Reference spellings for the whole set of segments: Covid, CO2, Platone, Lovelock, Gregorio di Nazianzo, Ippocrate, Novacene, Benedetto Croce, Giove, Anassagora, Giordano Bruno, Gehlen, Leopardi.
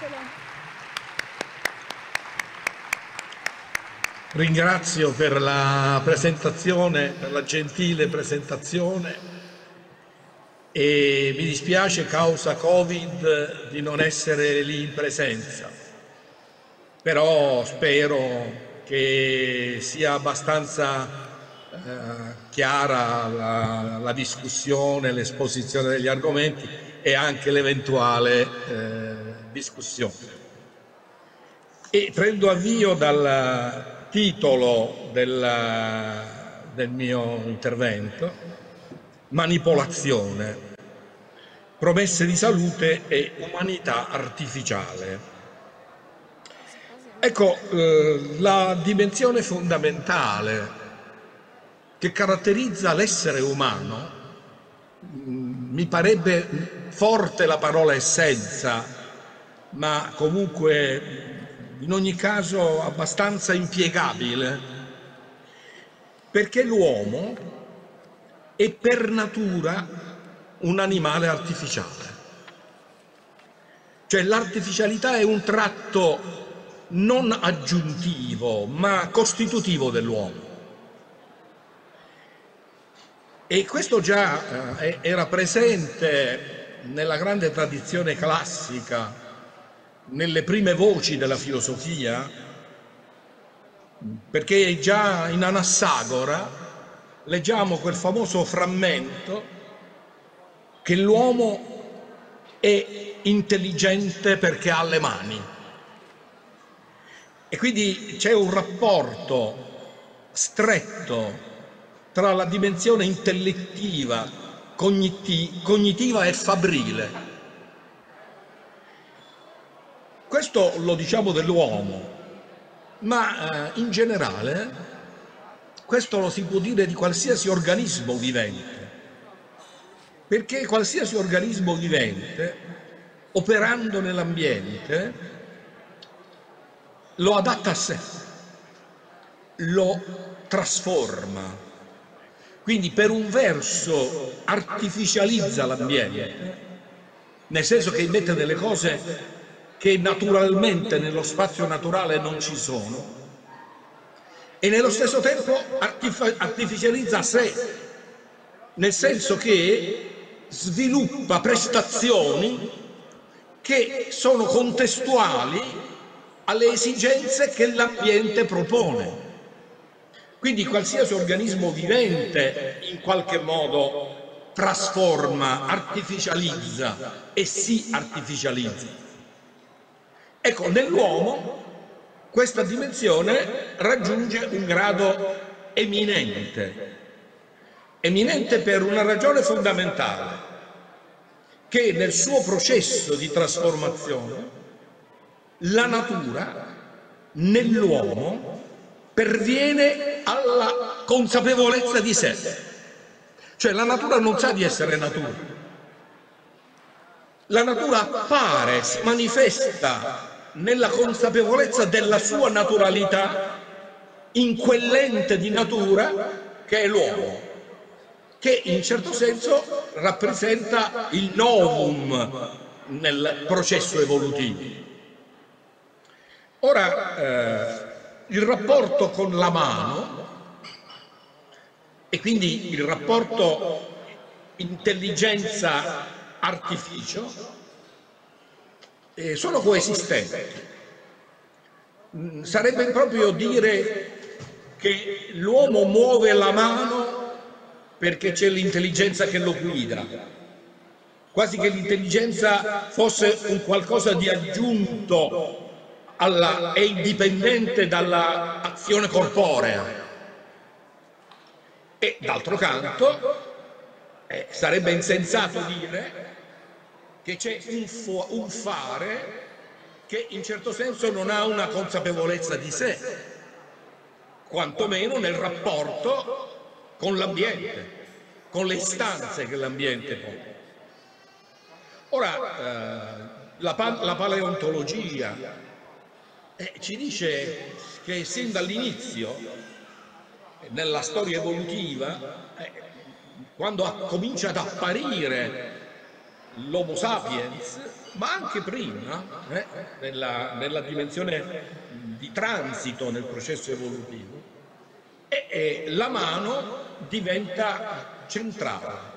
Eccolo. Ringrazio per la presentazione, per la gentile presentazione, e mi dispiace causa Covid di non essere lì in presenza, però spero che sia abbastanza chiara la discussione, l'esposizione degli argomenti e anche l'eventuale discussione. E prendo avvio dal titolo del mio intervento: manipolazione, promesse di salute e umanità artificiale. Ecco, la dimensione fondamentale che caratterizza l'essere umano, mi parebbe forte la parola essenza, ma comunque in ogni caso abbastanza impiegabile, perché l'uomo è per natura un animale artificiale. Cioè l'artificialità è un tratto non aggiuntivo, ma costitutivo dell'uomo. E questo già era presente nella grande tradizione classica, nelle prime voci della filosofia, perché già in Anassagora leggiamo quel famoso frammento che l'uomo è intelligente perché ha le mani, e quindi c'è un rapporto stretto tra la dimensione intellettiva, cognitiva e fabbrile. Questo lo diciamo dell'uomo, ma in generale questo lo si può dire di qualsiasi organismo vivente, perché qualsiasi organismo vivente, operando nell'ambiente, lo adatta a sé, lo trasforma. Quindi per un verso artificializza l'ambiente, nel senso che mette delle cose che naturalmente nello spazio naturale non ci sono, e nello stesso tempo artificializza sé, nel senso che sviluppa prestazioni che sono contestuali alle esigenze che l'ambiente propone. Quindi qualsiasi organismo vivente in qualche modo trasforma, artificializza e si artificializza. Ecco, nell'uomo questa dimensione raggiunge un grado eminente per una ragione fondamentale, che nel suo processo di trasformazione la natura nell'uomo perviene alla consapevolezza di sé. Cioè la natura non sa di essere natura. La natura appare, si manifesta nella consapevolezza della sua naturalità in quell'ente di natura che è l'uomo, che in certo senso rappresenta il novum nel processo evolutivo. Ora, il rapporto con la mano, e quindi il rapporto intelligenza-artificio, sono coesistenti. Sarebbe proprio dire che l'uomo muove la mano perché c'è l'intelligenza che lo guida, quasi che l'intelligenza fosse un qualcosa di aggiunto e indipendente dall'azione corporea. E d'altro canto sarebbe insensato dire che c'è un fare che in certo senso non ha una consapevolezza di sé, quantomeno nel rapporto con l'ambiente, con le istanze che l'ambiente pone. Ora, la paleontologia ci dice che sin dall'inizio, nella storia evolutiva, quando comincia ad apparire l'Homo sapiens, ma anche prima, nella dimensione di transito nel processo evolutivo, e la mano diventa centrale.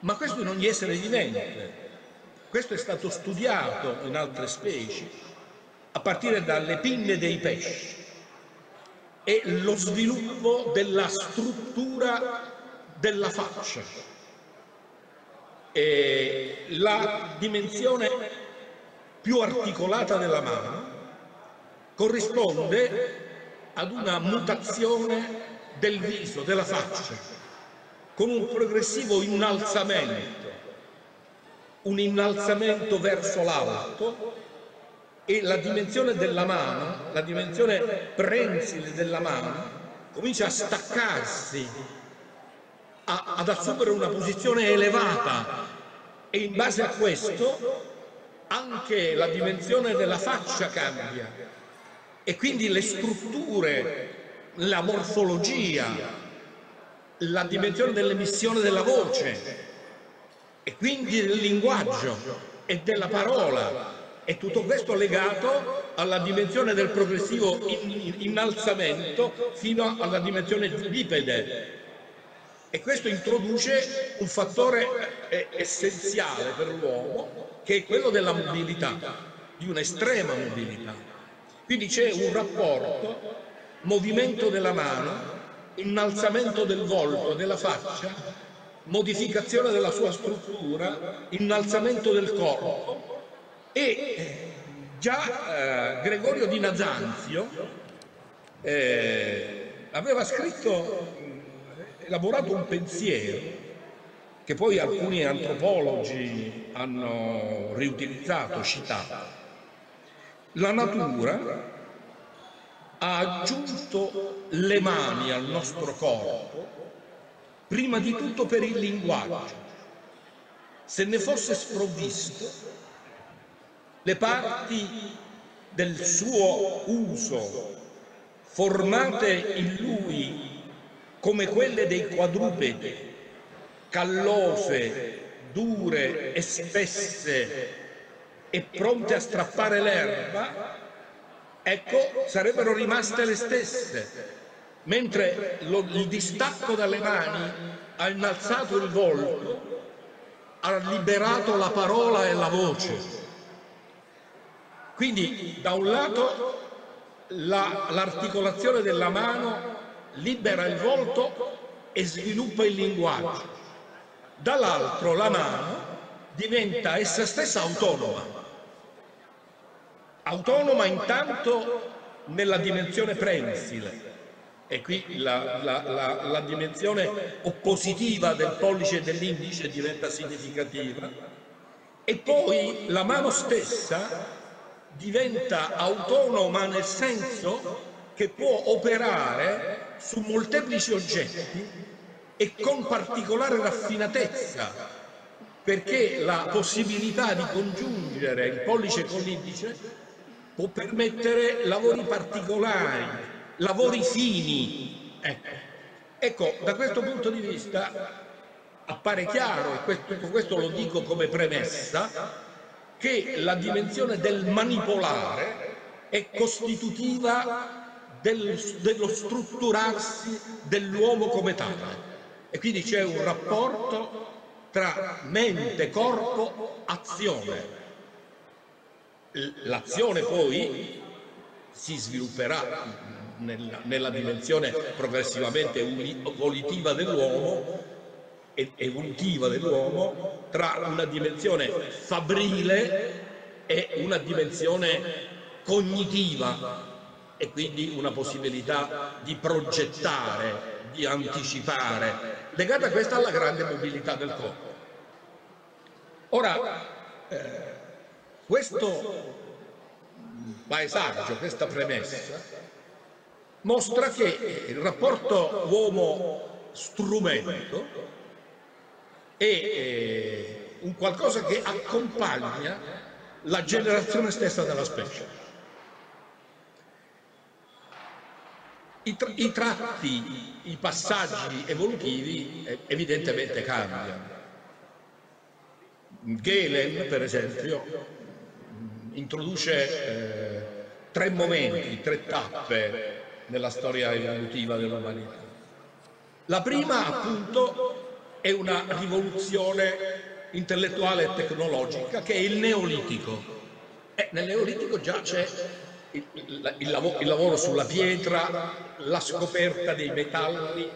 Ma questo non gli è evidente. Questo è stato studiato in altre specie, a partire dalle pinne dei pesci e lo sviluppo della struttura della faccia. E la dimensione più articolata della mano corrisponde ad una mutazione del viso, della faccia, con un progressivo innalzamento. Un innalzamento verso l'alto, e la dimensione della mano, la dimensione prensile della mano, comincia a staccarsi, ad assumere una posizione elevata, e in base a questo anche la dimensione della faccia cambia, e quindi le strutture, la morfologia, la dimensione dell'emissione della voce, e quindi del linguaggio e della parola, e tutto questo legato alla dimensione del progressivo innalzamento fino alla dimensione bipede. E questo introduce un fattore essenziale per l'uomo, che è quello della mobilità, di un'estrema mobilità. Quindi c'è un rapporto, movimento della mano, innalzamento del volto, della faccia, modificazione della sua struttura, innalzamento del corpo, e già Gregorio di Nazianzo aveva scritto, elaborato un pensiero che poi alcuni antropologi hanno riutilizzato, citato. La natura ha aggiunto le mani al nostro corpo prima di tutto per il linguaggio. Se ne fosse sprovvisto, le parti del suo uso, formate in lui come quelle dei quadrupedi, callose, dure e spesse e pronte a strappare l'erba, ecco, sarebbero rimaste le stesse. Mentre il distacco dalle mani ha innalzato il volto, ha liberato la parola e la voce. Quindi da un lato l'articolazione della mano libera il volto e sviluppa il linguaggio, dall'altro la mano diventa essa stessa autonoma. Autonoma intanto nella dimensione prensile. E qui la dimensione oppositiva del pollice e dell'indice diventa significativa, e poi la mano stessa diventa autonoma nel senso che può operare su molteplici oggetti e con particolare raffinatezza, perché la possibilità di congiungere il pollice con l'indice può permettere lavori particolari, lavori fini, ecco, da questo punto di vista appare chiaro, e questo lo dico come premessa, che la dimensione del manipolare è costitutiva dello strutturarsi dell'uomo come tale, e quindi c'è un rapporto tra mente, corpo, azione. L'azione poi si svilupperà nella dimensione progressivamente evolutiva dell'uomo, tra una dimensione fabbrile e una dimensione cognitiva, e quindi una possibilità di progettare, di anticipare, legata a questa alla grande mobilità del corpo. Ora, questo paesaggio, questa premessa mostra che il rapporto uomo-strumento è un qualcosa che accompagna la generazione stessa della specie. I tratti, i passaggi evolutivi evidentemente cambiano. Gehlen, per esempio, introduce tre momenti, tre tappe nella storia evolutiva dell'umanità. La prima, appunto, è una rivoluzione intellettuale e tecnologica che è il Neolitico. Nel Neolitico già c'è il lavoro sulla pietra, la scoperta dei metalli,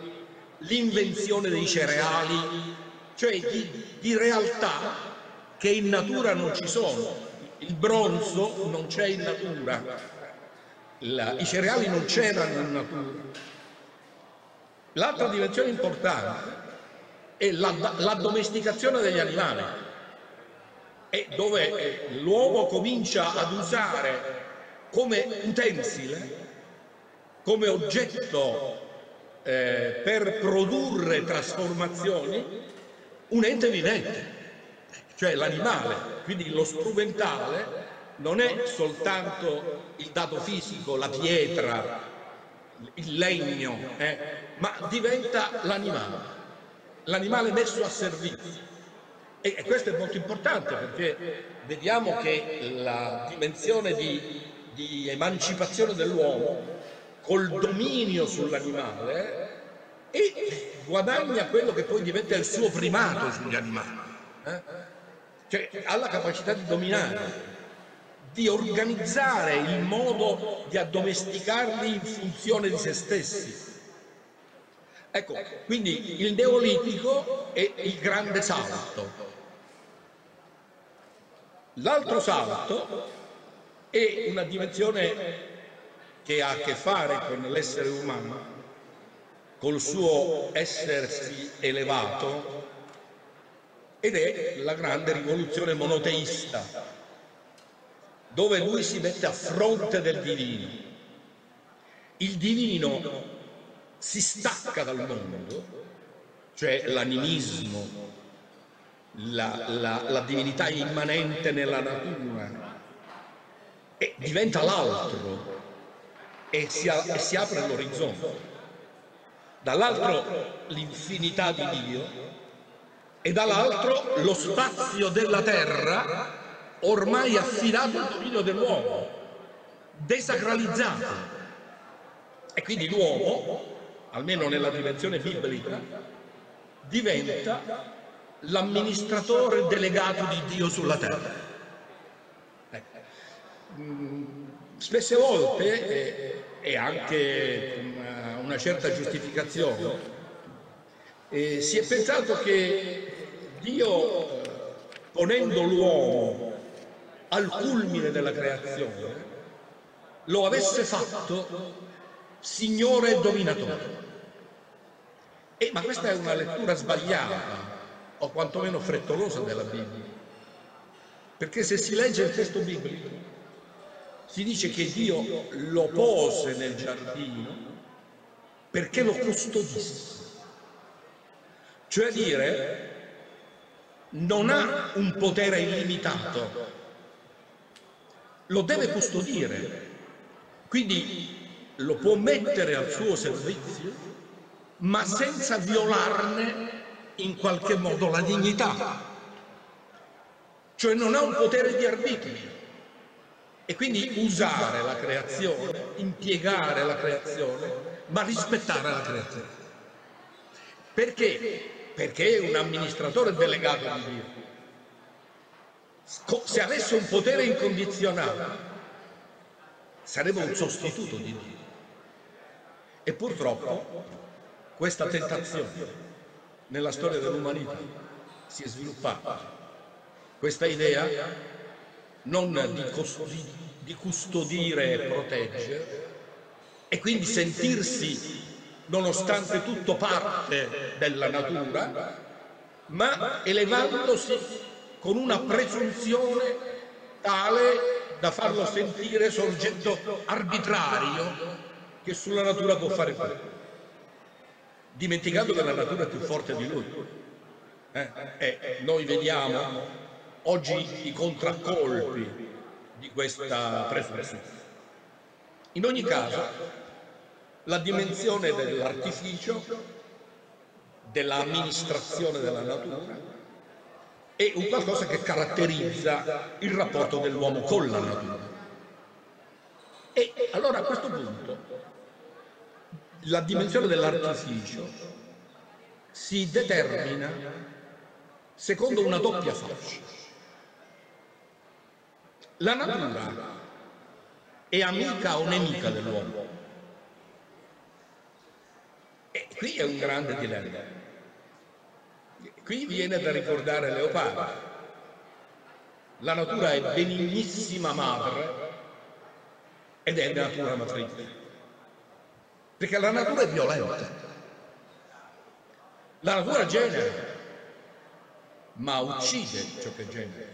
l'invenzione dei cereali, cioè di realtà che in natura non ci sono. Il bronzo non c'è in natura, i cereali non c'erano in natura. L'altra dimensione importante è la domesticazione degli animali, e dove l'uomo comincia ad usare come utensile, come oggetto per produrre trasformazioni, un ente vivente, cioè l'animale. Quindi lo strumentale non è soltanto il dato fisico, la pietra, il legno, ma diventa l'animale, l'animale messo a servizio. E questo è molto importante, perché vediamo che la dimensione di emancipazione dell'uomo col dominio sull'animale e guadagna quello che poi diventa il suo primato sugli animali. Cioè ha la capacità di dominare, di organizzare il modo di addomesticarli in funzione di se stessi. Ecco, quindi il Neolitico è il grande salto. L'altro salto è una dimensione che ha a che fare con l'essere umano, col suo essersi elevato, ed è la grande rivoluzione monoteista, dove lui si mette a fronte del divino. Il divino si stacca dal mondo, cioè l'animismo, la divinità immanente nella natura, e diventa l'altro, e si apre l'orizzonte. Dall'altro l'infinità di Dio, e dall'altro lo spazio della terra ormai affidato al dominio dell'uomo, desacralizzato. E quindi l'uomo, almeno nella dimensione biblica, diventa l'amministratore delegato di Dio sulla terra. Spesse volte, e anche una certa giustificazione, si è pensato che Dio, ponendo l'uomo al culmine della creazione, lo avesse fatto signore e dominatore. Ma questa è una lettura sbagliata, o quantomeno frettolosa, della Bibbia, perché se si legge il testo biblico si dice che Dio lo pose nel giardino perché lo custodisse, cioè a dire non ha un potere illimitato, lo deve custodire, quindi lo può mettere al suo servizio, ma senza violarne in qualche modo la dignità, cioè non ha un potere di arbitrio. E quindi usare la creazione, impiegare la creazione, ma rispettare la creazione. Perché? Perché è un amministratore delegato di Dio. Se avesse un potere incondizionato sarebbe un sostituto di Dio. E purtroppo questa tentazione nella storia dell'umanità si è sviluppata, questa idea non di custodire e proteggere, e quindi sentirsi nonostante tutto parte della natura, ma elevandosi con una presunzione tale da farlo sentire soggetto arbitrario che sulla natura può fare quello, dimenticando che la natura è più forte di lui. Noi vediamo oggi i contraccolpi di questa presunzione. In ogni caso, la dimensione dell'artificio, dell'amministrazione della natura, è un qualcosa che caratterizza il rapporto dell'uomo con la natura. E allora a questo punto la dimensione dell'artificio si determina secondo una doppia faccia. La natura è amica o nemica dell'uomo? E qui è un grande dilemma. Qui viene da ricordare Leopardi: la natura è benignissima madre ed è natura matrice, perché la natura è violenta, la natura genera, ma uccide ciò che genera,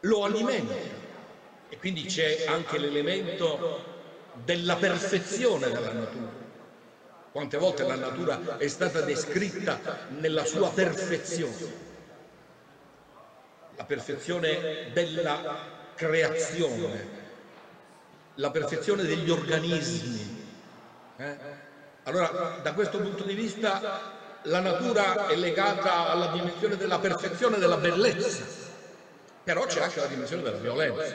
lo alimenta, e quindi c'è anche l'elemento della perfezione della natura. Quante volte la natura è stata descritta nella sua perfezione, la perfezione della creazione, la perfezione degli organismi. Allora, da questo punto di vista, la natura è legata alla dimensione della perfezione e della bellezza, però c'è anche la dimensione della violenza,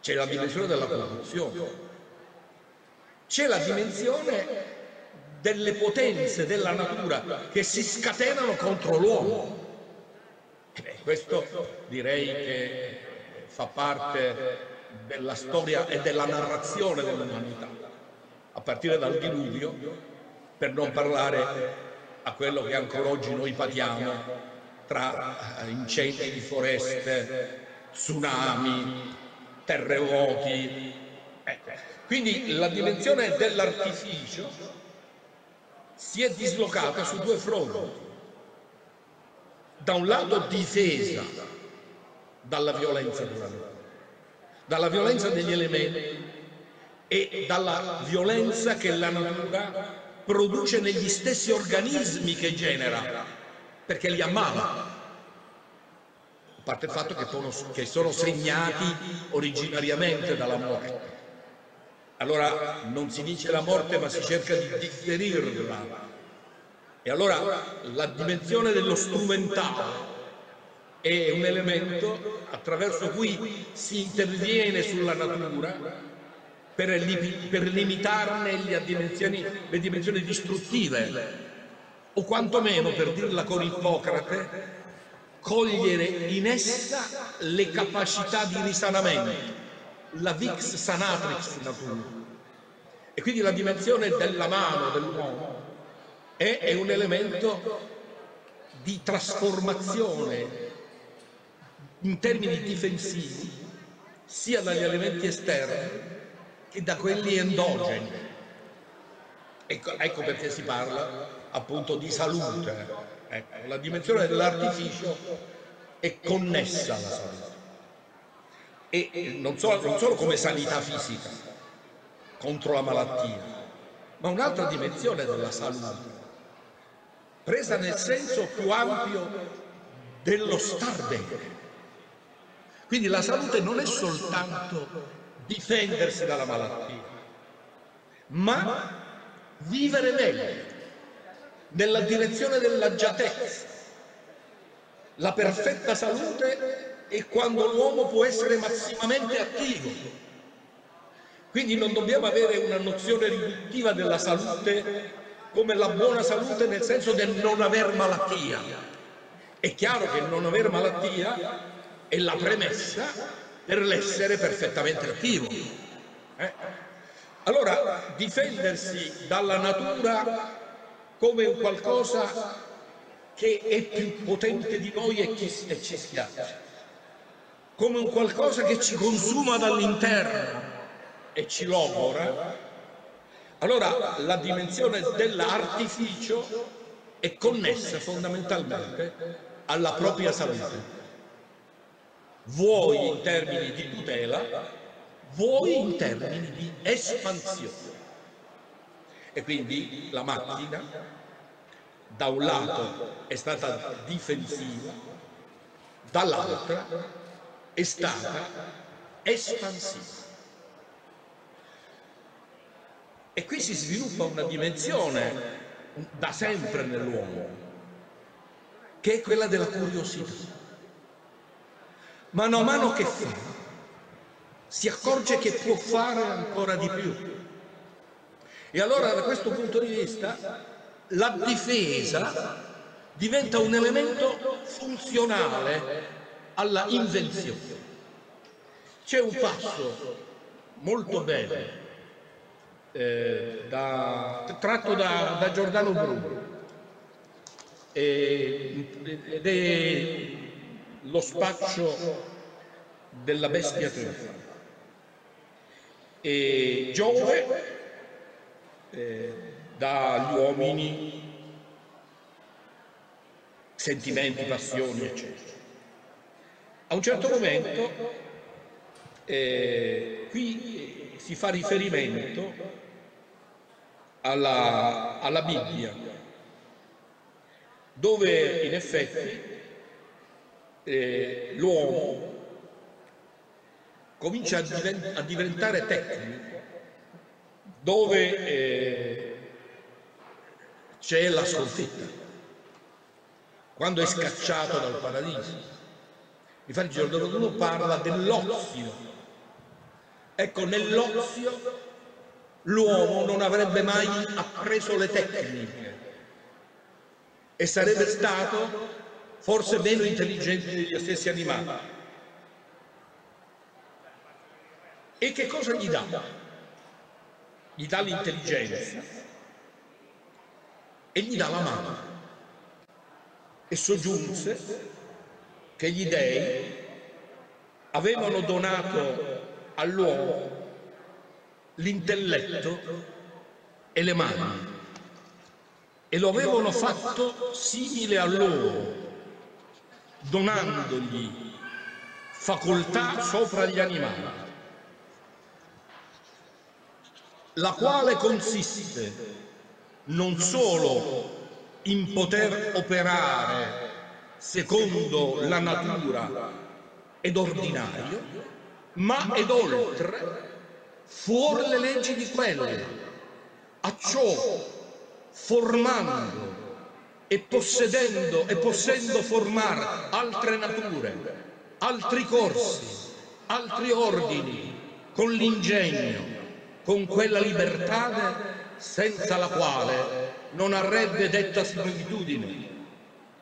c'è la dimensione della corruzione. C'è la dimensione delle potenze della natura che si scatenano contro l'uomo. Questo direi che fa parte della storia e della narrazione dell'umanità, a partire dal diluvio, per non parlare a quello che ancora oggi noi patiamo tra incendi di foreste, tsunami, terremoti. Quindi la dimensione dell'artificio si è dislocata su due fronti: da un lato difesa dalla violenza naturale, dalla violenza degli elementi e dalla violenza che la natura produce negli stessi organismi che genera, perché li ammala. A parte il fatto che sono segnati originariamente dalla morte. Allora non si dice la morte, ma si cerca di differirla. E allora la dimensione dello strumentale è un elemento attraverso cui si interviene sulla natura per limitarne le dimensioni distruttive, o quantomeno, per dirla con Ippocrate, cogliere in essa le capacità di risanamento, la vix sanatrix natura. E quindi la dimensione della mano dell'uomo è un elemento di trasformazione in termini difensivi sia dagli elementi esterni che da quelli endogeni. Ecco perché si parla appunto di salute. Ecco, la dimensione dell'artificio è connessa alla salute. E non solo come sanità fisica contro la malattia, ma un'altra dimensione della salute presa nel senso più ampio dello star bene. Quindi la salute non è soltanto difendersi dalla malattia, ma vivere meglio nella direzione dell'agiatezza. La perfetta salute e quando l'uomo può essere massimamente attivo. Quindi non dobbiamo avere una nozione riduttiva della salute come la buona salute nel senso del non aver malattia. È chiaro che non aver malattia è la premessa per l'essere perfettamente attivo. Allora, difendersi dalla natura come un qualcosa che è più potente di noi e ci schiaccia, come un qualcosa che ci consuma dall'interno e ci logora. Allora la dimensione dell'artificio è connessa fondamentalmente alla propria salute, vuoi in termini di tutela, vuoi in termini di espansione. E quindi la macchina da un lato è stata difensiva, dall'altra è stata espansiva. E qui si sviluppa una dimensione da sempre nell'uomo che è quella della curiosità. Mano a mano che fa, si accorge che può fare ancora di più. E allora, da questo punto di vista, la difesa diventa un elemento funzionale alla invenzione. C'è un passo molto bello, tratto da Giordano Bruno, ed è lo spaccio della bestia trionfale. E Giove dà agli uomini sentimenti, passioni, eccetera. A un certo momento qui si fa riferimento alla Bibbia, dove in effetti l'uomo comincia a diventare tecnico, dove c'è la sconfitta. Quando è scacciato dal paradiso. Infatti Giordano Bruno parla dell'ozio. Ecco, nell'ozio l'uomo non avrebbe mai appreso le tecniche e sarebbe stato forse meno intelligente degli stessi animali. E che cosa gli dà? Gli dà l'intelligenza e gli dà la mano. E soggiunse che gli dèi avevano donato all'uomo l'intelletto e le mani e lo avevano fatto simile a loro, donandogli facoltà sopra gli animali, la quale consiste non solo in poter operare secondo la natura ed ordinario, ma ed oltre, fuori le leggi di quelle, a ciò formando e possedendo e possendo formare altre nature, altri corsi, altri ordini, con l'ingegno, con quella libertà senza la quale non avrebbe detta similitudine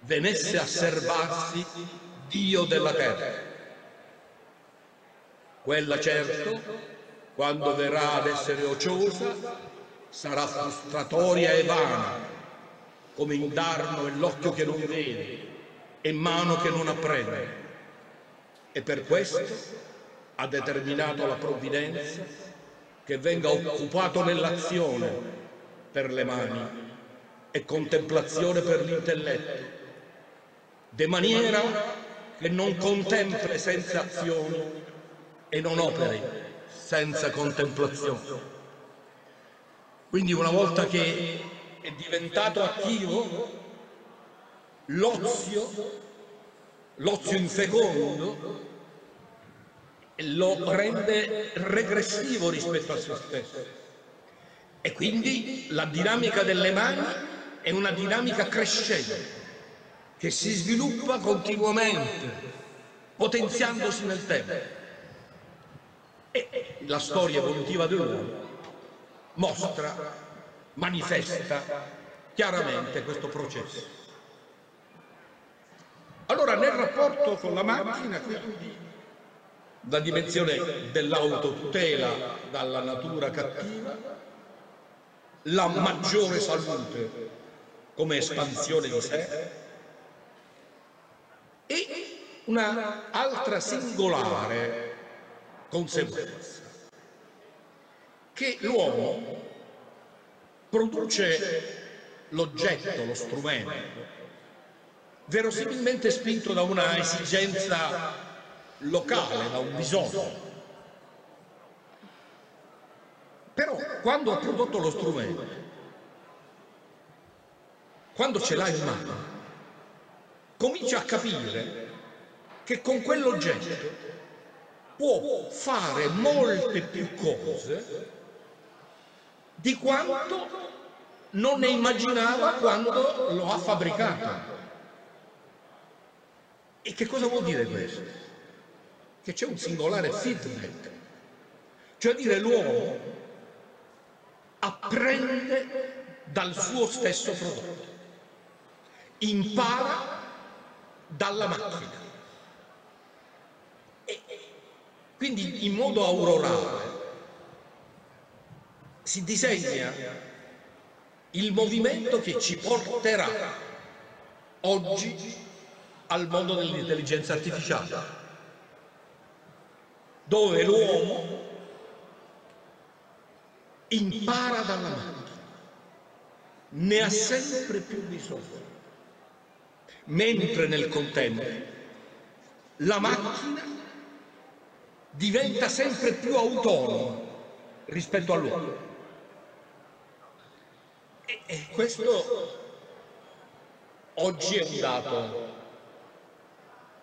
venesse a servarsi Dio della terra. Quella certo, quando verrà ad essere ociosa, sarà frustratoria e vana, come indarno e l'occhio che non vede e mano che non apprende. E per questo ha determinato la provvidenza che venga occupato nell'azione per le mani e contemplazione per l'intelletto, de maniera che non contempli senza azioni e non operi senza contemplazione. Quindi una volta che è diventato attivo, l'ozio infecondo, lo rende regressivo rispetto a se stesso e quindi la dinamica delle mani è una dinamica crescente che si sviluppa continuamente, potenziandosi nel tempo. E la storia evolutiva dell'uomo mostra, manifesta chiaramente questo processo. Allora, nel rapporto con la macchina, quindi, la dimensione dell'autotutela dalla natura cattiva, la maggiore salute come espansione di sé e una altra singolare conseguenza che l'uomo produce l'oggetto, lo strumento, verosimilmente spinto da una esigenza locale, da un bisogno. Però quando ha prodotto lo strumento, quando ce l'ha in mano, comincia a capire che con quell'oggetto può fare molte più cose di quanto non ne immaginava quando lo ha fabbricato. E che cosa vuol dire questo? Che c'è un singolare feedback, cioè dire l'uomo apprende dal suo stesso prodotto, impara dalla macchina. E quindi in modo aurorale si disegna il movimento che ci porterà oggi al mondo dell'intelligenza artificiale, dove l'uomo impara dalla macchina, ne ha sempre più bisogno, mentre nel contempo la macchina diventa sempre più autonoma rispetto all'uomo. E questo oggi è un dato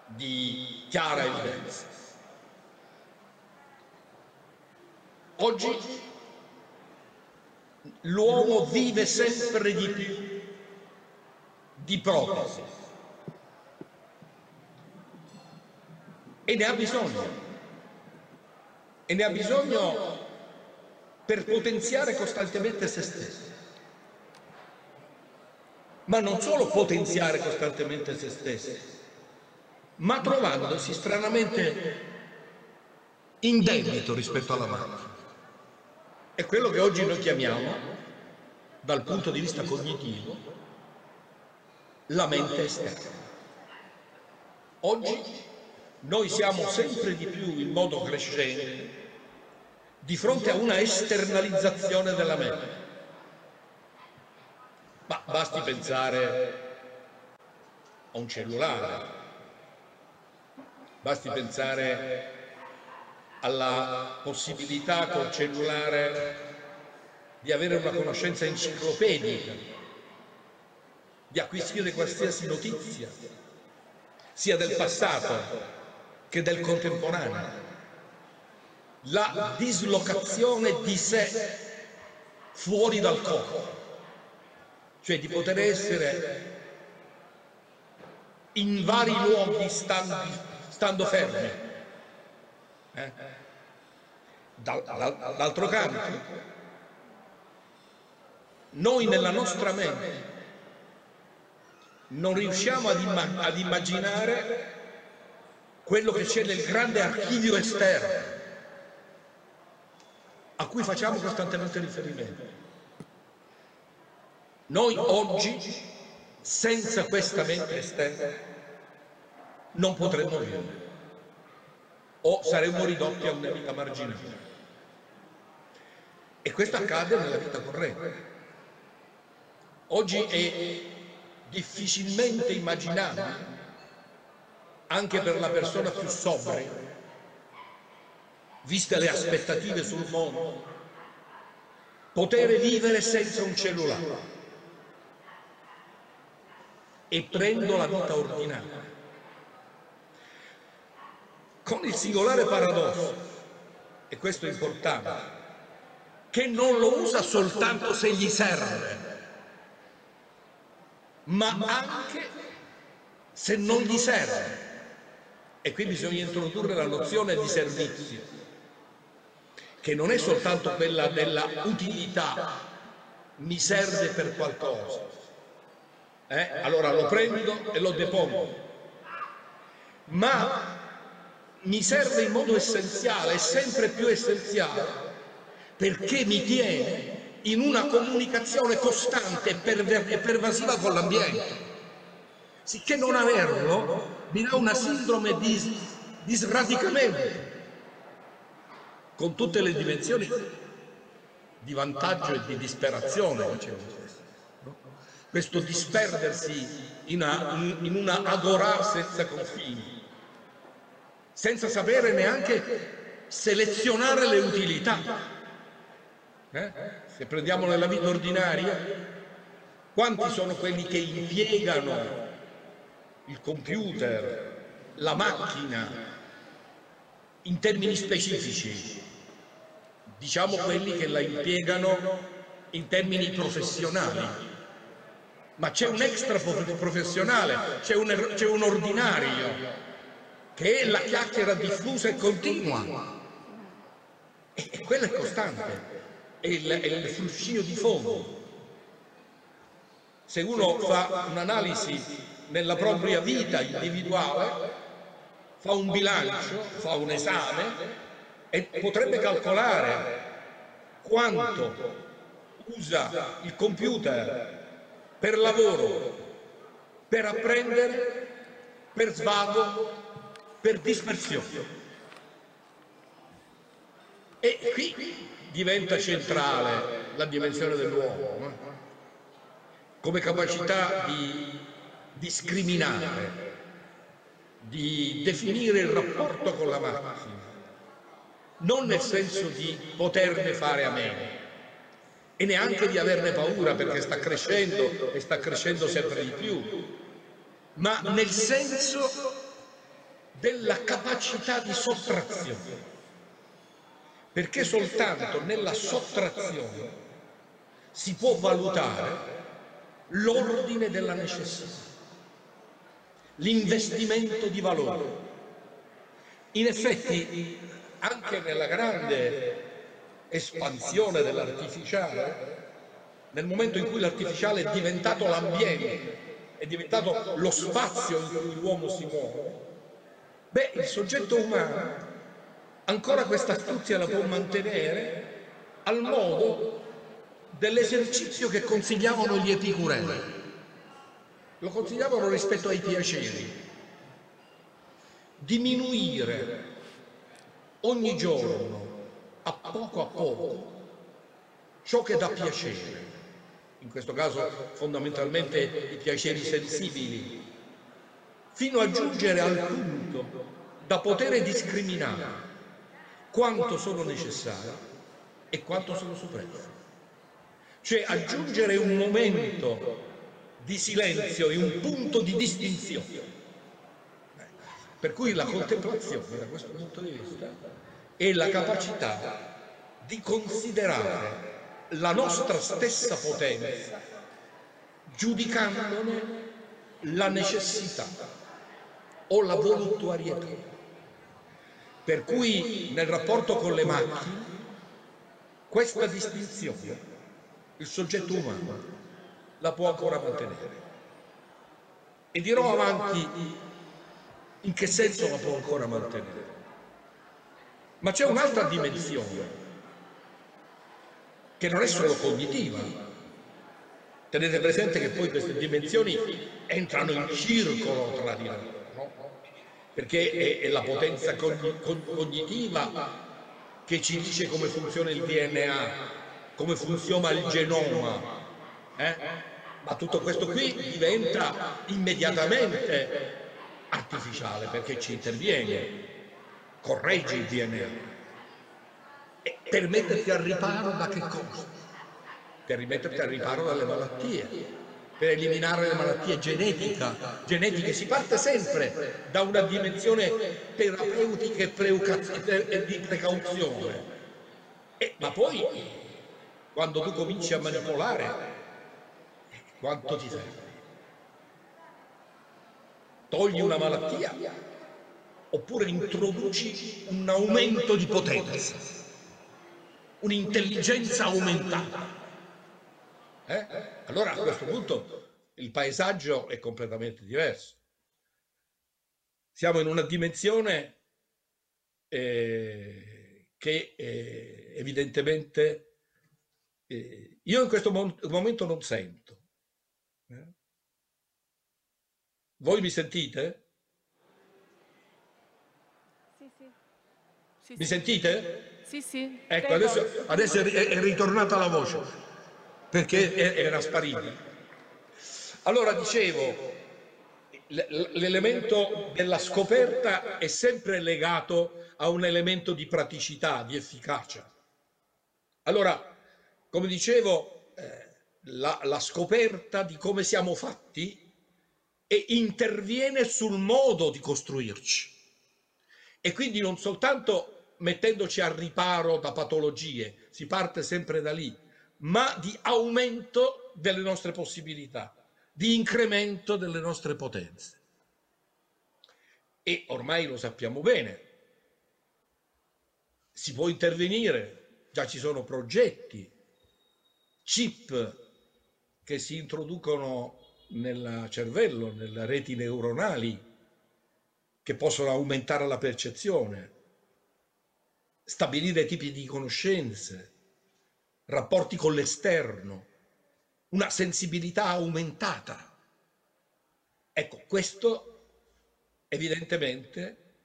di chiara evidenza. Oggi l'uomo vive sempre di più di protesi e ne ha bisogno, per potenziare costantemente se stesso, ma non solo potenziare costantemente se stesso, ma trovandosi stranamente in debito rispetto alla macchina. È quello che oggi noi chiamiamo, dal punto di vista cognitivo, la mente esterna. Oggi noi siamo sempre di più, in modo crescente, di fronte a una esternalizzazione della mente. Ma basti pensare a un cellulare, basti pensare alla possibilità col cellulare di avere una conoscenza enciclopedica, di acquisire qualsiasi notizia, sia del passato che del contemporaneo. La dislocazione di sé fuori dal corpo, cioè di poter essere in vari luoghi stando fermi. D'altro canto, noi nella nostra mente non riusciamo ad immaginare quello che c'è nel grande archivio esterno a cui facciamo costantemente riferimento. Noi oggi, senza questa mente esterna, non potremmo vivere, o saremmo ridotti a una vita marginale. E questo accade nella vita corrente. Oggi è difficilmente immaginabile, anche per la persona più sobria, viste le aspettative sul mondo, poter vivere senza un cellulare. E prendo la vita ordinaria, con il singolare paradosso, e questo è importante, che non lo usa soltanto se gli serve, ma anche se non gli serve. E qui bisogna introdurre la nozione di servizio, che non è soltanto quella della utilità, mi serve per qualcosa. Allora lo prendo e lo depongo. Ma mi serve in modo essenziale, sempre più essenziale, perché mi tiene in una comunicazione costante e pervasiva con l'ambiente. Sicché non averlo mi dà una sindrome di sradicamento, con tutte le dimensioni di vantaggio e di disperazione. Questo disperdersi in una agorà senza confini, senza sapere neanche selezionare le utilità. Se prendiamo nella vita ordinaria, quanti sono quelli che impiegano il computer, la macchina, in termini specifici, diciamo quelli che la impiegano in termini professionali, ma c'è un extra professionale, c'è un ordinario, che è la chiacchiera diffusa e continua, e quella è costante, è il fluscio di fondo. Se uno fa un'analisi nella propria vita individuale, fa un bilancio, fa un esame, e potrebbe calcolare quanto usa il computer per lavoro, per apprendere, per svago, per dispersione. E qui diventa centrale la dimensione dell'uomo, come capacità di discriminare, di definire il rapporto con la macchina, non nel senso di poterne fare a meno e neanche di averne paura, perché sta crescendo e sta crescendo sempre di più, ma nel senso della capacità di sottrazione, perché soltanto nella sottrazione si può valutare l'ordine della necessità, l'investimento di valore. In effetti, anche nella grande espansione dell'artificiale, nel momento in cui l'artificiale è diventato l'ambiente, è diventato lo spazio in cui l'uomo si muove, beh, il soggetto umano ancora questa astuzia la può mantenere al modo dell'esercizio che consigliavano gli epicurei. Lo consigliavano rispetto ai piaceri. Diminuire ogni giorno, a poco, ciò che dà piacere, in questo caso fondamentalmente i piaceri sensibili, fino a giungere al punto da poter discriminare quanto sono necessari e quanto sono superflui. Cioè aggiungere un momento di silenzio e un punto di distinzione. Per cui la contemplazione, da questo punto di vista, è la capacità di considerare la nostra stessa potenza, giudicandone la necessità o la voluttuarietà. Per cui nel rapporto con le macchine, questa distinzione il soggetto umano la può ancora mantenere, e dirò avanti in che senso la può ancora mantenere. Ma c'è un'altra dimensione che non è solo cognitiva. Tenete presente che poi queste dimensioni entrano in circolo tra di loro, no? Perché è la potenza cognitiva che ci dice come funziona il DNA, come funziona il genoma, ma tutto questo qui diventa immediatamente artificiale, perché ci interviene, corregge il DNA, e per metterti al riparo da che cosa? Per rimetterti al riparo dalle malattie, per eliminare le malattie genetiche. Si parte sempre da una dimensione terapeutica e di precauzione, ma poi quando tu cominci a manipolare, quanto ti serve? Togli una malattia oppure introduci un aumento di potenza, un'intelligenza aumentata. Allora a questo punto il paesaggio è completamente diverso. Siamo in una dimensione che evidentemente io in questo momento non sento. Voi mi sentite? Sì, sì. Sì, mi sentite? Sì, sì. Ecco, adesso è ritornata la voce, perché era sparita. Allora, dicevo, l'elemento della scoperta è sempre legato a un elemento di praticità, di efficacia. Allora, come dicevo, la scoperta di come siamo fatti e interviene sul modo di costruirci, e quindi non soltanto mettendoci al riparo da patologie, si parte sempre da lì, ma di aumento delle nostre possibilità, di incremento delle nostre potenze. E ormai lo sappiamo bene, si può intervenire, già ci sono progetti, chip che si introducono nel cervello, nelle reti neuronali, che possono aumentare la percezione, stabilire tipi di conoscenze, rapporti con l'esterno, una sensibilità aumentata. Ecco, questo evidentemente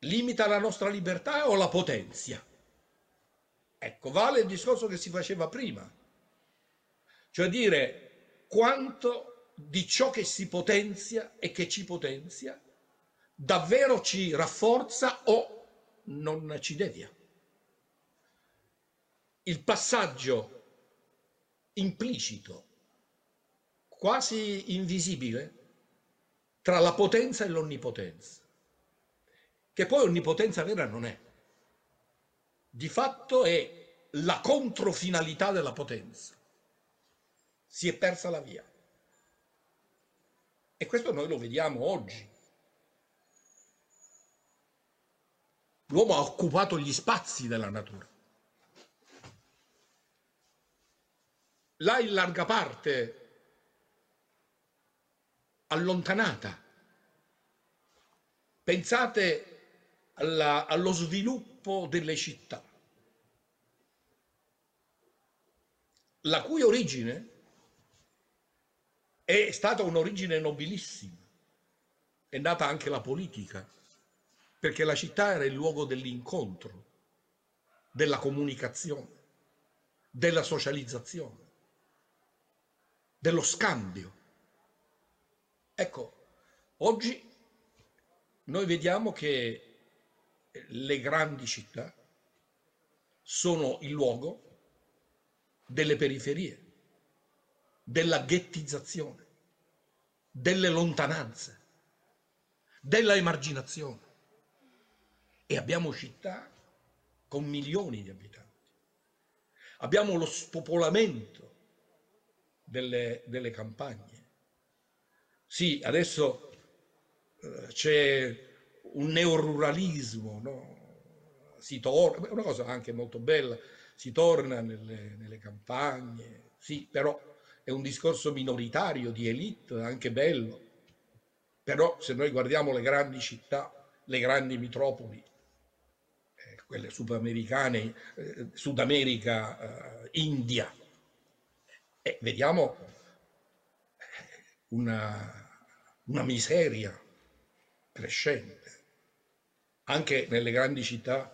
limita la nostra libertà o la potenzia. Ecco, vale il discorso che si faceva prima, cioè dire quanto di ciò che si potenzia e che ci potenzia davvero ci rafforza o non ci devia. Il passaggio implicito, quasi invisibile, tra la potenza e l'onnipotenza, che poi onnipotenza vera non è, di fatto è la controfinalità della potenza, si è persa la via. E questo noi lo vediamo oggi. L'uomo ha occupato gli spazi della natura. Là in larga parte allontanata. Pensate allo sviluppo delle città, la cui origine è stata un'origine nobilissima. È nata anche la politica, perché la città era il luogo dell'incontro, della comunicazione, della socializzazione, dello scambio. Ecco, oggi noi vediamo che le grandi città sono il luogo delle periferie, della ghettizzazione, delle lontananze, della emarginazione. E abbiamo città con milioni di abitanti. Abbiamo lo spopolamento delle campagne. Sì, adesso c'è un neoruralismo, no? Si torna, è una cosa anche molto bella, si torna nelle campagne, sì, però è un discorso minoritario, di elite, anche bello. Però se noi guardiamo le grandi città, le grandi metropoli, quelle sudamericane, Sud America, India, vediamo una miseria crescente. Anche nelle grandi città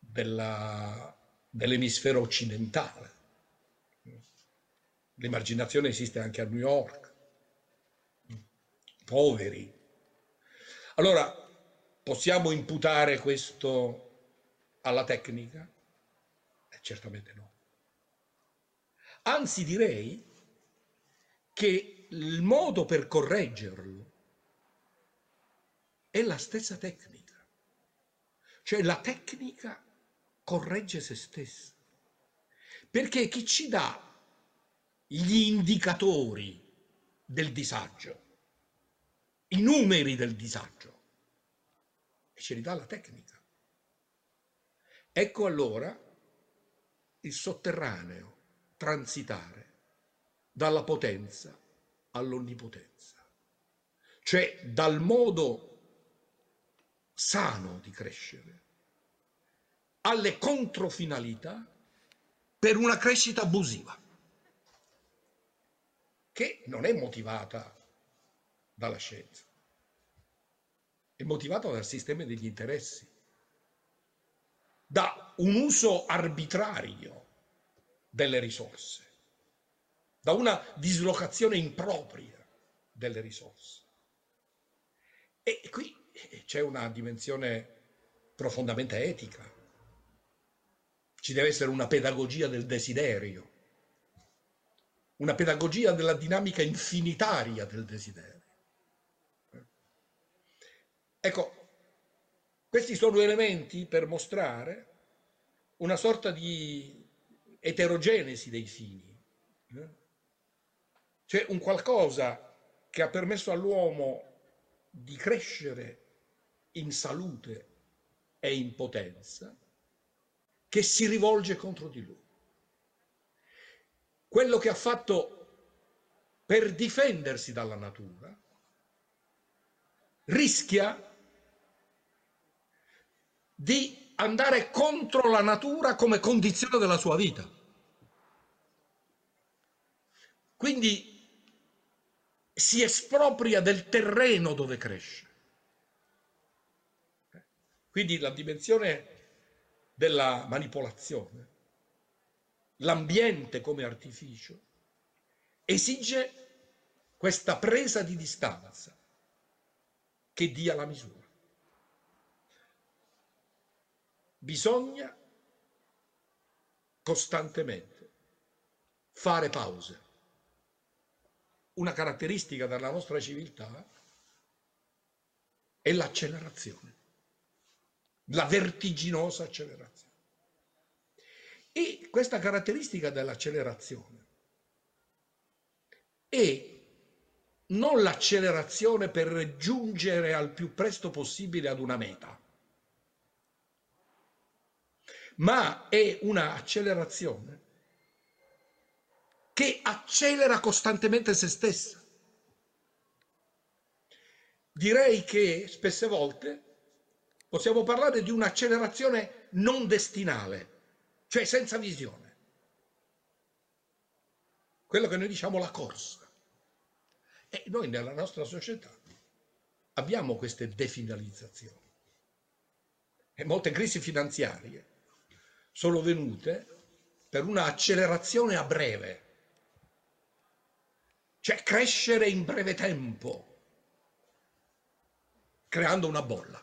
dell'emisfero occidentale. L'emarginazione esiste anche a New York, poveri. Allora, possiamo imputare questo alla tecnica? Certamente no. Anzi, direi che il modo per correggerlo è la stessa tecnica. Cioè la tecnica corregge se stessa, perché chi ci dà gli indicatori del disagio, i numeri del disagio, e ce li dà la tecnica. Ecco allora il sotterraneo transitare dalla potenza all'onnipotenza, cioè dal modo sano di crescere alle controfinalità per una crescita abusiva, che non è motivata dalla scienza, è motivata dal sistema degli interessi, da un uso arbitrario delle risorse, da una dislocazione impropria delle risorse. E qui c'è una dimensione profondamente etica, ci deve essere una pedagogia del desiderio, una pedagogia della dinamica infinitaria del desiderio. Ecco, questi sono elementi per mostrare una sorta di eterogenesi dei fini, C'è un qualcosa che ha permesso all'uomo di crescere in salute e in potenza, che si rivolge contro di lui. Quello che ha fatto per difendersi dalla natura rischia di andare contro la natura come condizione della sua vita. Quindi si espropria del terreno dove cresce. Quindi la dimensione della manipolazione, l'ambiente come artificio, esige questa presa di distanza che dia la misura. Bisogna costantemente fare pause. Una caratteristica della nostra civiltà è l'accelerazione, la vertiginosa accelerazione. E questa caratteristica dell'accelerazione è non l'accelerazione per giungere al più presto possibile ad una meta, ma è un'accelerazione che accelera costantemente se stessa. Direi che spesse volte possiamo parlare di un'accelerazione non destinale, cioè senza visione. Quello che noi diciamo la corsa. E noi nella nostra società abbiamo queste definalizzazioni. E molte crisi finanziarie sono venute per un'accelerazione a breve, cioè crescere in breve tempo, creando una bolla.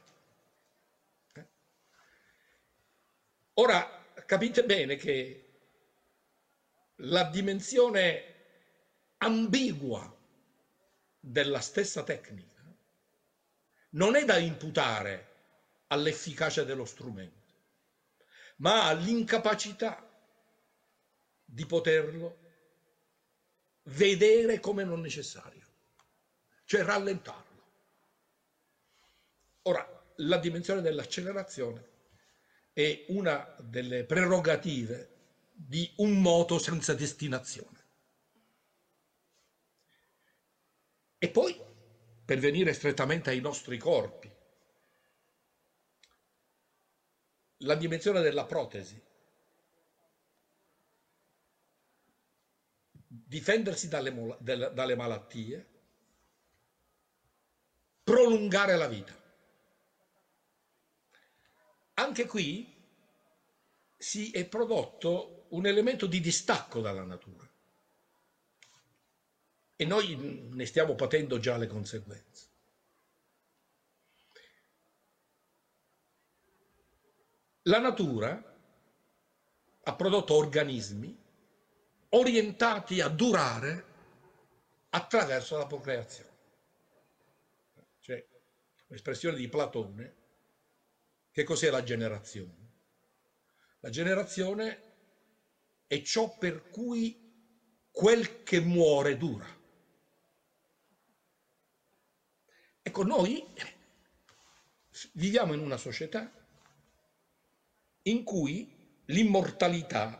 Ora capite bene che la dimensione ambigua della stessa tecnica non è da imputare all'efficacia dello strumento, ma all'incapacità di poterlo vedere come non necessario, cioè rallentarlo. Ora, la dimensione dell'accelerazione è una delle prerogative di un moto senza destinazione. E poi, per venire strettamente ai nostri corpi, la dimensione della protesi. Difendersi dalle malattie, prolungare la vita. Anche qui si è prodotto un elemento di distacco dalla natura e noi ne stiamo patendo già le conseguenze. La natura ha prodotto organismi orientati a durare attraverso la procreazione. Cioè, l'espressione di Platone, che cos'è la generazione? La generazione è ciò per cui quel che muore dura. Ecco, noi viviamo in una società in cui l'immortalità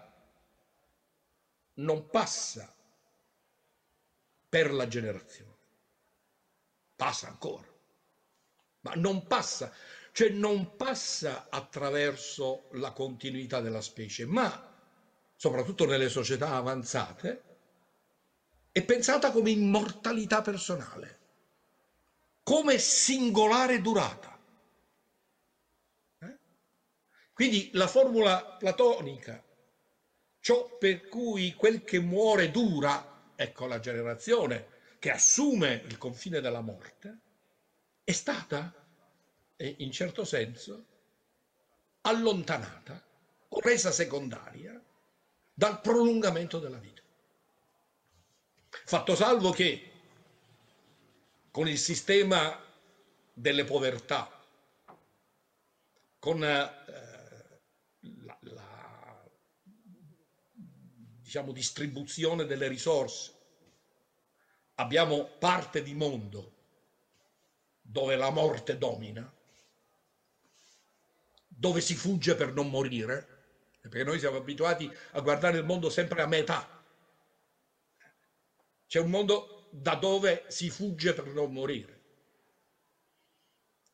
non passa per la generazione, passa ancora, ma non passa, cioè non passa attraverso la continuità della specie, ma soprattutto nelle società avanzate è pensata come immortalità personale, come singolare durata. Quindi la formula platonica, ciò per cui quel che muore dura, ecco la generazione che assume il confine della morte, è stata in certo senso allontanata o resa secondaria dal prolungamento della vita. Fatto salvo che con il sistema delle povertà, con la distribuzione delle risorse, abbiamo parte di mondo dove la morte domina, dove si fugge per non morire, perché noi siamo abituati a guardare il mondo sempre a metà. C'è un mondo da dove si fugge per non morire,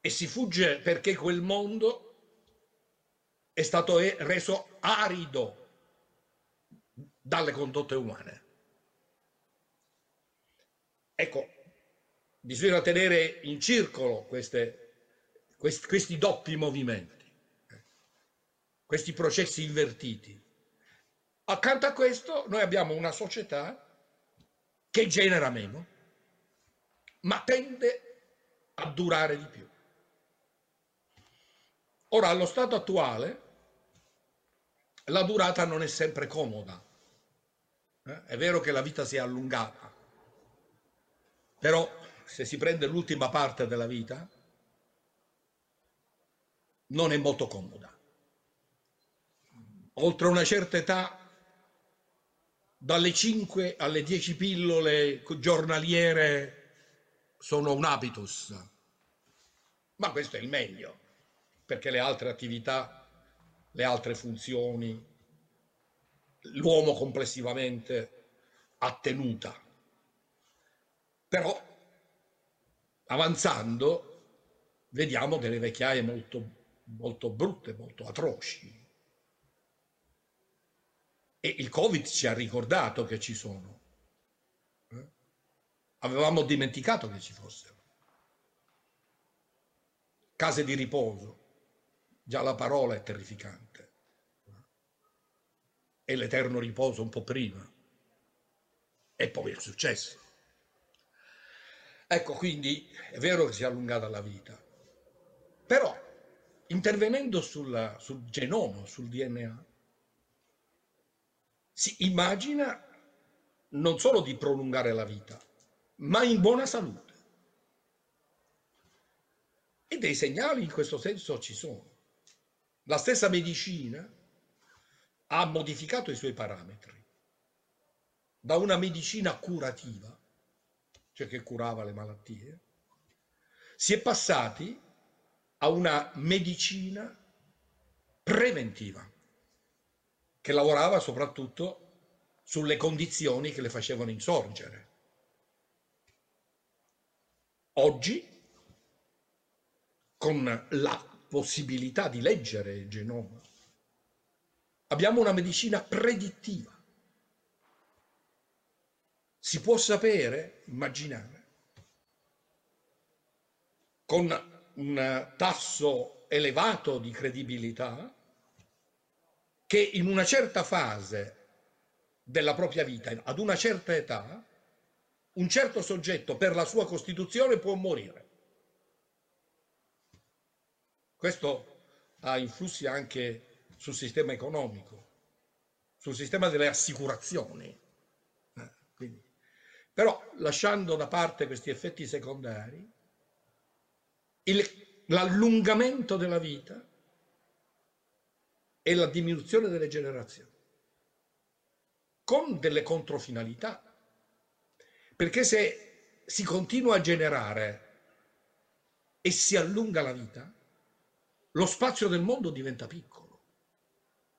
e si fugge perché quel mondo è stato reso arido dalle condotte umane. Ecco, bisogna tenere in circolo questi doppi movimenti, questi processi invertiti. Accanto a questo noi abbiamo una società che genera meno, ma tende a durare di più. Ora, allo stato attuale la durata non è sempre comoda. È vero che la vita si è allungata, però se si prende l'ultima parte della vita non è molto comoda. Oltre una certa età, dalle 5 alle 10 pillole giornaliere sono un habitus, ma questo è il meglio, perché le altre attività, le altre funzioni, l'uomo complessivamente attenuta. Però avanzando vediamo delle vecchiaie molto, molto brutte, molto atroci. E il Covid ci ha ricordato che ci sono. Avevamo dimenticato che ci fossero. Case di riposo, già la parola è terrificante. E l'eterno riposo un po' prima, e poi il successo. Ecco, quindi è vero che si è allungata la vita, però intervenendo sul genoma, sul DNA, si immagina non solo di prolungare la vita, ma in buona salute. E dei segnali in questo senso ci sono. La stessa medicina ha modificato i suoi parametri, da una medicina curativa, cioè che curava le malattie, si è passati a una medicina preventiva, che lavorava soprattutto sulle condizioni che le facevano insorgere. Oggi, con la possibilità di leggere il genoma, abbiamo una medicina predittiva. Si può sapere, immaginare, con un tasso elevato di credibilità, che in una certa fase della propria vita, ad una certa età, un certo soggetto per la sua costituzione può morire. Questo ha influssi anche sul sistema economico, sul sistema delle assicurazioni. Quindi, però, lasciando da parte questi effetti secondari, l'allungamento della vita e la diminuzione delle generazioni, con delle controfinalità. Perché se si continua a generare e si allunga la vita, lo spazio del mondo diventa piccolo.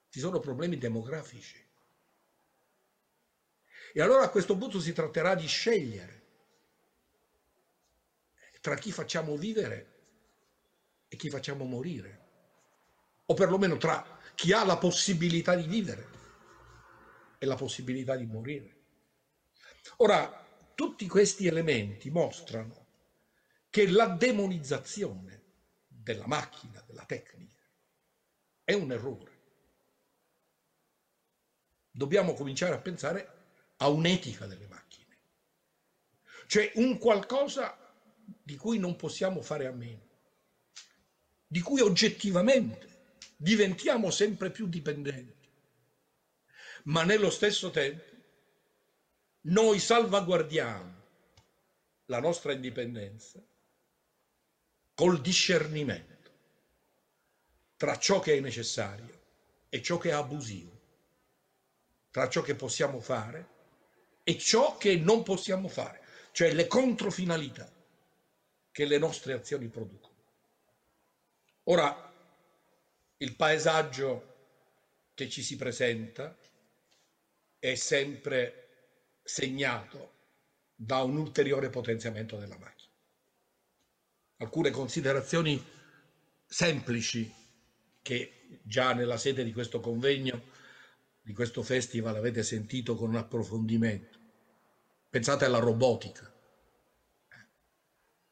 Ci sono problemi demografici. E allora a questo punto si tratterà di scegliere tra chi facciamo vivere e chi facciamo morire, o perlomeno tra chi ha la possibilità di vivere e la possibilità di morire. Ora, tutti questi elementi mostrano che la demonizzazione della macchina, della tecnica, è un errore. Dobbiamo cominciare a pensare a un'etica delle macchine, cioè un qualcosa di cui non possiamo fare a meno, di cui oggettivamente diventiamo sempre più dipendenti, ma nello stesso tempo noi salvaguardiamo la nostra indipendenza col discernimento tra ciò che è necessario e ciò che è abusivo, tra ciò che possiamo fare e ciò che non possiamo fare. cioè le controfinalità che le nostre azioni producono. Ora, il paesaggio che ci si presenta è sempre segnato da un ulteriore potenziamento della macchina. Alcune considerazioni semplici che già nella sede di questo convegno, di questo festival, avete sentito con un approfondimento. Pensate alla robotica.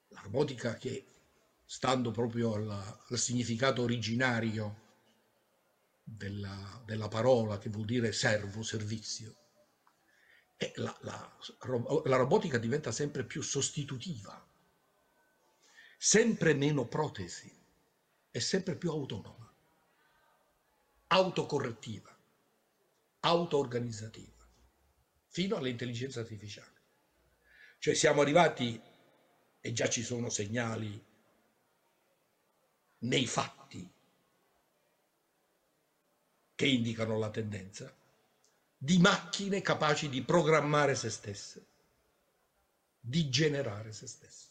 La robotica che, stando proprio al significato originario della parola, che vuol dire servo, servizio, la robotica diventa sempre più sostitutiva, sempre meno protesi e sempre più autonoma, autocorrettiva, auto-organizzativa, fino all'intelligenza artificiale. Cioè siamo arrivati, e già ci sono segnali nei fatti che indicano la tendenza, di macchine capaci di programmare se stesse, di generare se stesse.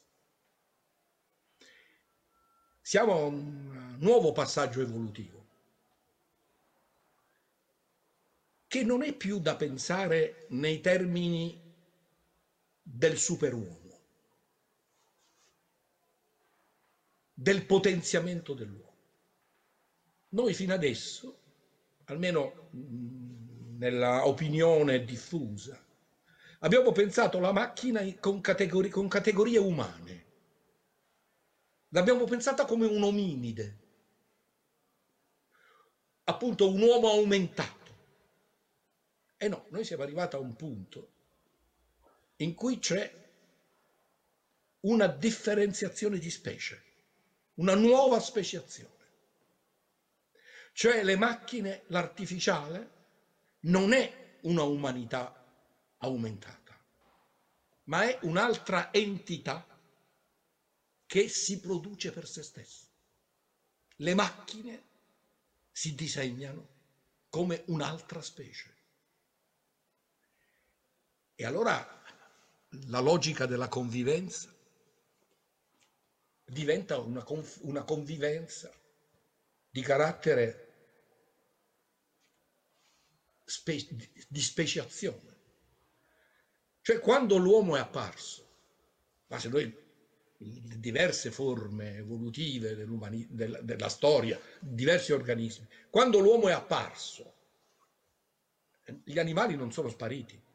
Siamo a un nuovo passaggio evolutivo che non è più da pensare nei termini del superuomo, del potenziamento dell'uomo. Noi fino adesso, almeno nella opinione diffusa, abbiamo pensato la macchina con categorie umane. L'abbiamo pensata come un ominide, appunto un uomo aumentato. E no, noi siamo arrivati a un punto in cui c'è una differenziazione di specie, una nuova speciazione. Cioè le macchine, l'artificiale, non è una umanità aumentata, ma è un'altra entità che si produce per se stessa. Le macchine si disegnano come un'altra specie. E allora la logica della convivenza diventa una convivenza di carattere di speciazione. Cioè quando l'uomo è apparso, ma se noi le diverse forme evolutive della storia, diversi organismi, quando l'uomo è apparso, gli animali non sono spariti,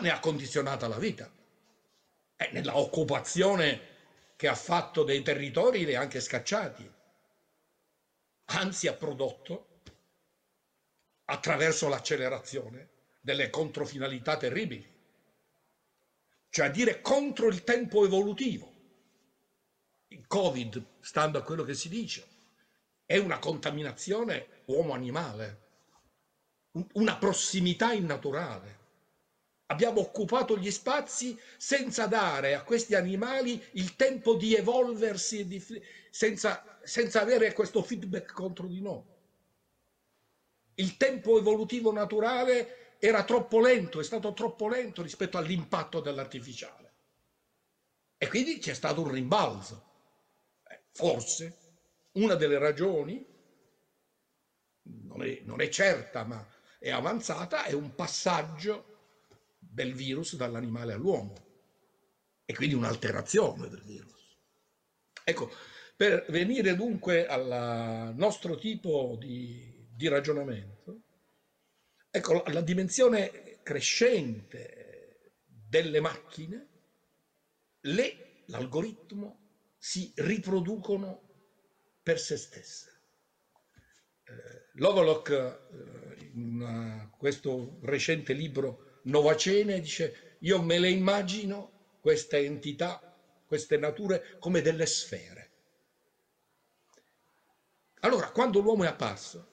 ne ha condizionata la vita, nella occupazione che ha fatto dei territori li ha anche scacciati, anzi ha prodotto, attraverso l'accelerazione, delle controfinalità terribili, cioè a dire contro il tempo evolutivo. Il Covid, stando a quello che si dice, è una contaminazione uomo-animale, una prossimità innaturale. Abbiamo occupato gli spazi senza dare a questi animali il tempo di evolversi, senza avere questo feedback contro di noi. Il tempo evolutivo naturale era troppo lento, è stato troppo lento rispetto all'impatto dell'artificiale. E quindi c'è stato un rimbalzo. Forse una delle ragioni, non è certa ma è avanzata, è un passaggio del virus dall'animale all'uomo e quindi un'alterazione del virus. Ecco, per venire dunque al nostro tipo di ragionamento, ecco la dimensione crescente delle macchine, l'algoritmo si riproducono per se stesse. Lovelock, in questo recente libro Novacene, dice: io me le immagino queste entità, queste nature, come delle sfere. Allora, quando l'uomo è apparso,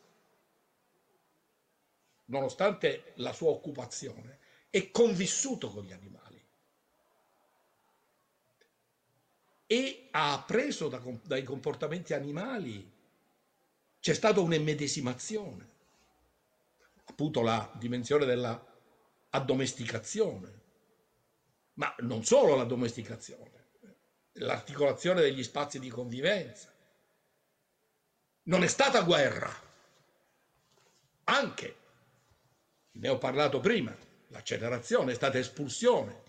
nonostante la sua occupazione, è convissuto con gli animali e ha appreso dai comportamenti animali, c'è stata un'immedesimazione, appunto la dimensione della addomesticazione, ma non solo la domesticazione, l'articolazione degli spazi di convivenza. Non è stata guerra, anche, ne ho parlato prima, l'accelerazione è stata espulsione,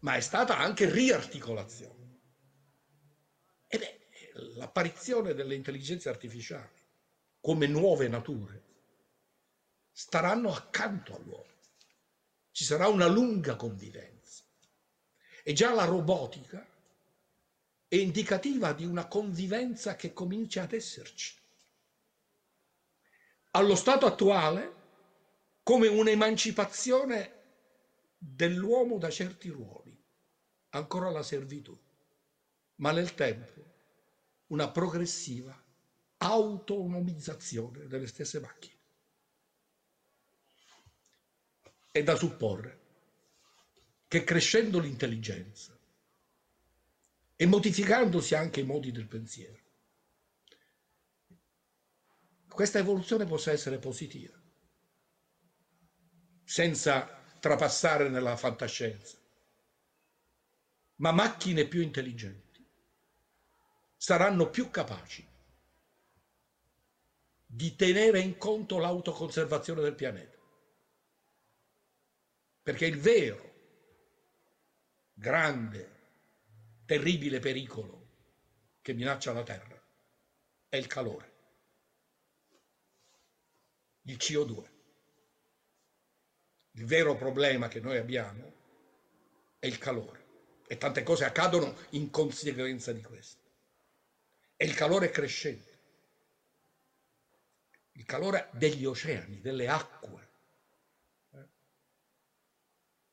ma è stata anche riarticolazione. Ed è l'apparizione delle intelligenze artificiali come nuove nature staranno accanto all'uomo. Ci sarà una lunga convivenza. E già la robotica è indicativa di una convivenza che comincia ad esserci. Allo stato attuale, come un'emancipazione dell'uomo da certi ruoli, ancora la servitù, ma nel tempo una progressiva autonomizzazione delle stesse macchine. È da supporre che crescendo l'intelligenza e modificandosi anche i modi del pensiero, questa evoluzione possa essere positiva, senza trapassare nella fantascienza, ma macchine più intelligenti saranno più capaci di tenere in conto l'autoconservazione del pianeta, perché il vero, grande, terribile pericolo che minaccia la Terra è il calore, il CO2. Il vero problema che noi abbiamo è il calore, e tante cose accadono in conseguenza di questo. È il calore crescente, il calore degli oceani, delle acque,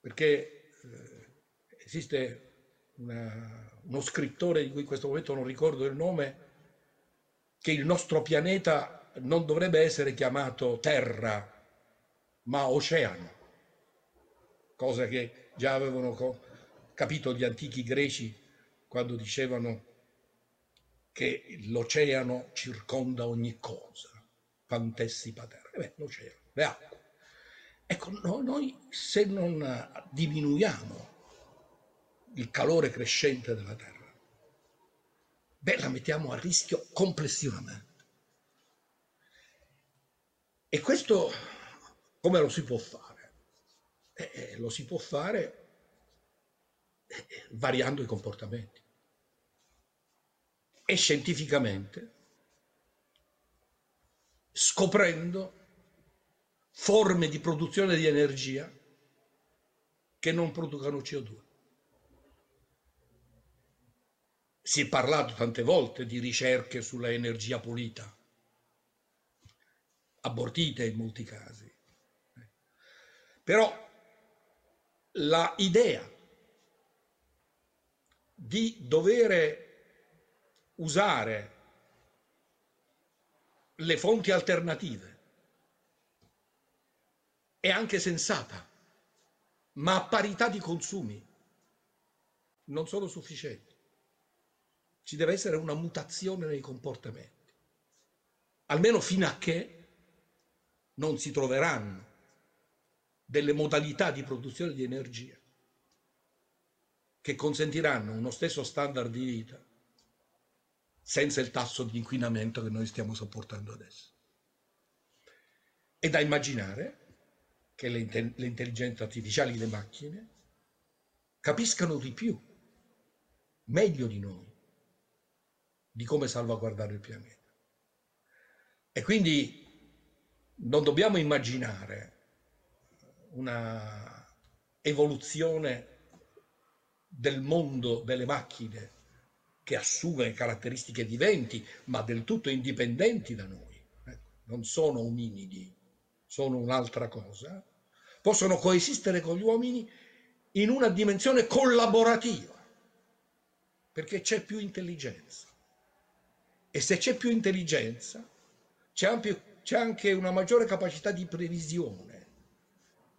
perché esiste uno scrittore di cui in questo momento non ricordo il nome, che il nostro pianeta non dovrebbe essere chiamato Terra, ma oceano, cosa che già avevano capito gli antichi greci quando dicevano che l'oceano circonda ogni cosa, pantessi paterra, l'oceano, le acque. Ecco, noi se non diminuiamo il calore crescente della Terra, la mettiamo a rischio complessivamente. E questo come lo si può fare? Lo si può fare variando i comportamenti. E scientificamente scoprendo forme di produzione di energia che non producano CO2. Si è parlato tante volte di ricerche sulla energia pulita, abortite in molti casi. Però la idea di dover usare le fonti alternative è anche sensata, ma a parità di consumi non sono sufficienti. Ci deve essere una mutazione nei comportamenti, almeno fino a che non si troveranno delle modalità di produzione di energia che consentiranno uno stesso standard di vita senza il tasso di inquinamento che noi stiamo sopportando adesso. È da immaginare che le intelligenze artificiali, le macchine, capiscano di più, meglio di noi, di come salvaguardare il pianeta. E quindi non dobbiamo immaginare una evoluzione del mondo delle macchine che assume caratteristiche viventi, ma del tutto indipendenti da noi, non sono ominidi, sono un'altra cosa, possono coesistere con gli uomini in una dimensione collaborativa, perché c'è più intelligenza. E se c'è più intelligenza, c'è anche una maggiore capacità di previsione,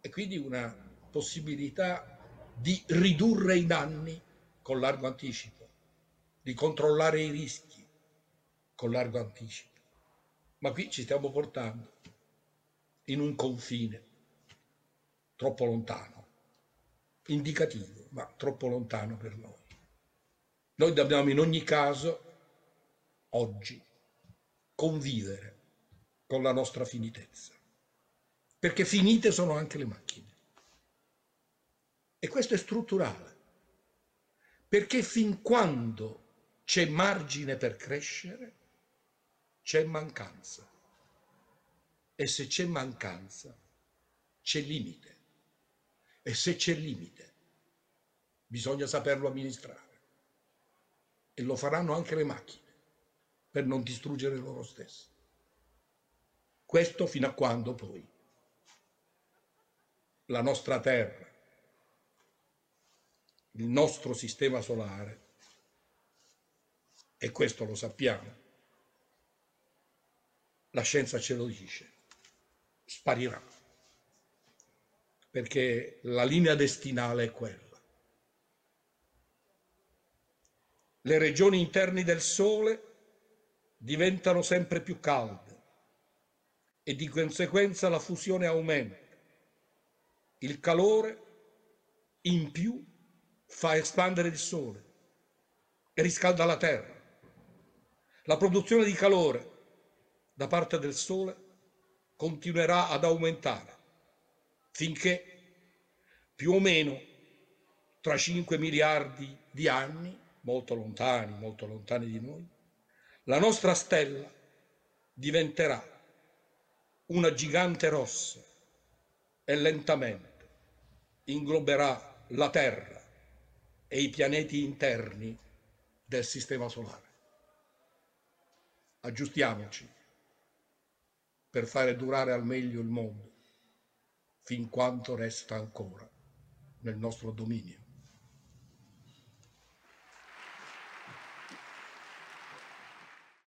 e quindi una possibilità di ridurre i danni con largo anticipo, di controllare i rischi con largo anticipo. Ma qui ci stiamo portando in un confine troppo lontano indicativo, ma troppo lontano per noi. Noi dobbiamo in ogni caso oggi convivere con la nostra finitezza, perché finite sono anche le macchine. E questo è strutturale, perché fin quando c'è margine per crescere, c'è mancanza. E se c'è mancanza, c'è limite. E se c'è limite, bisogna saperlo amministrare. E lo faranno anche le macchine, per non distruggere loro stesse. Questo fino a quando poi la nostra Terra, il nostro sistema solare, e questo lo sappiamo, la scienza ce lo dice, sparirà, perché la linea destinale è quella. Le regioni interne del Sole diventano sempre più calde e di conseguenza la fusione aumenta. Il calore in più fa espandere il Sole e riscalda la Terra. La produzione di calore da parte del Sole continuerà ad aumentare finché più o meno tra 5 miliardi di anni, molto lontani di noi, la nostra stella diventerà una gigante rossa e lentamente ingloberà la Terra e i pianeti interni del sistema solare. Aggiustiamoci per fare durare al meglio il mondo fin quanto resta ancora nel nostro dominio.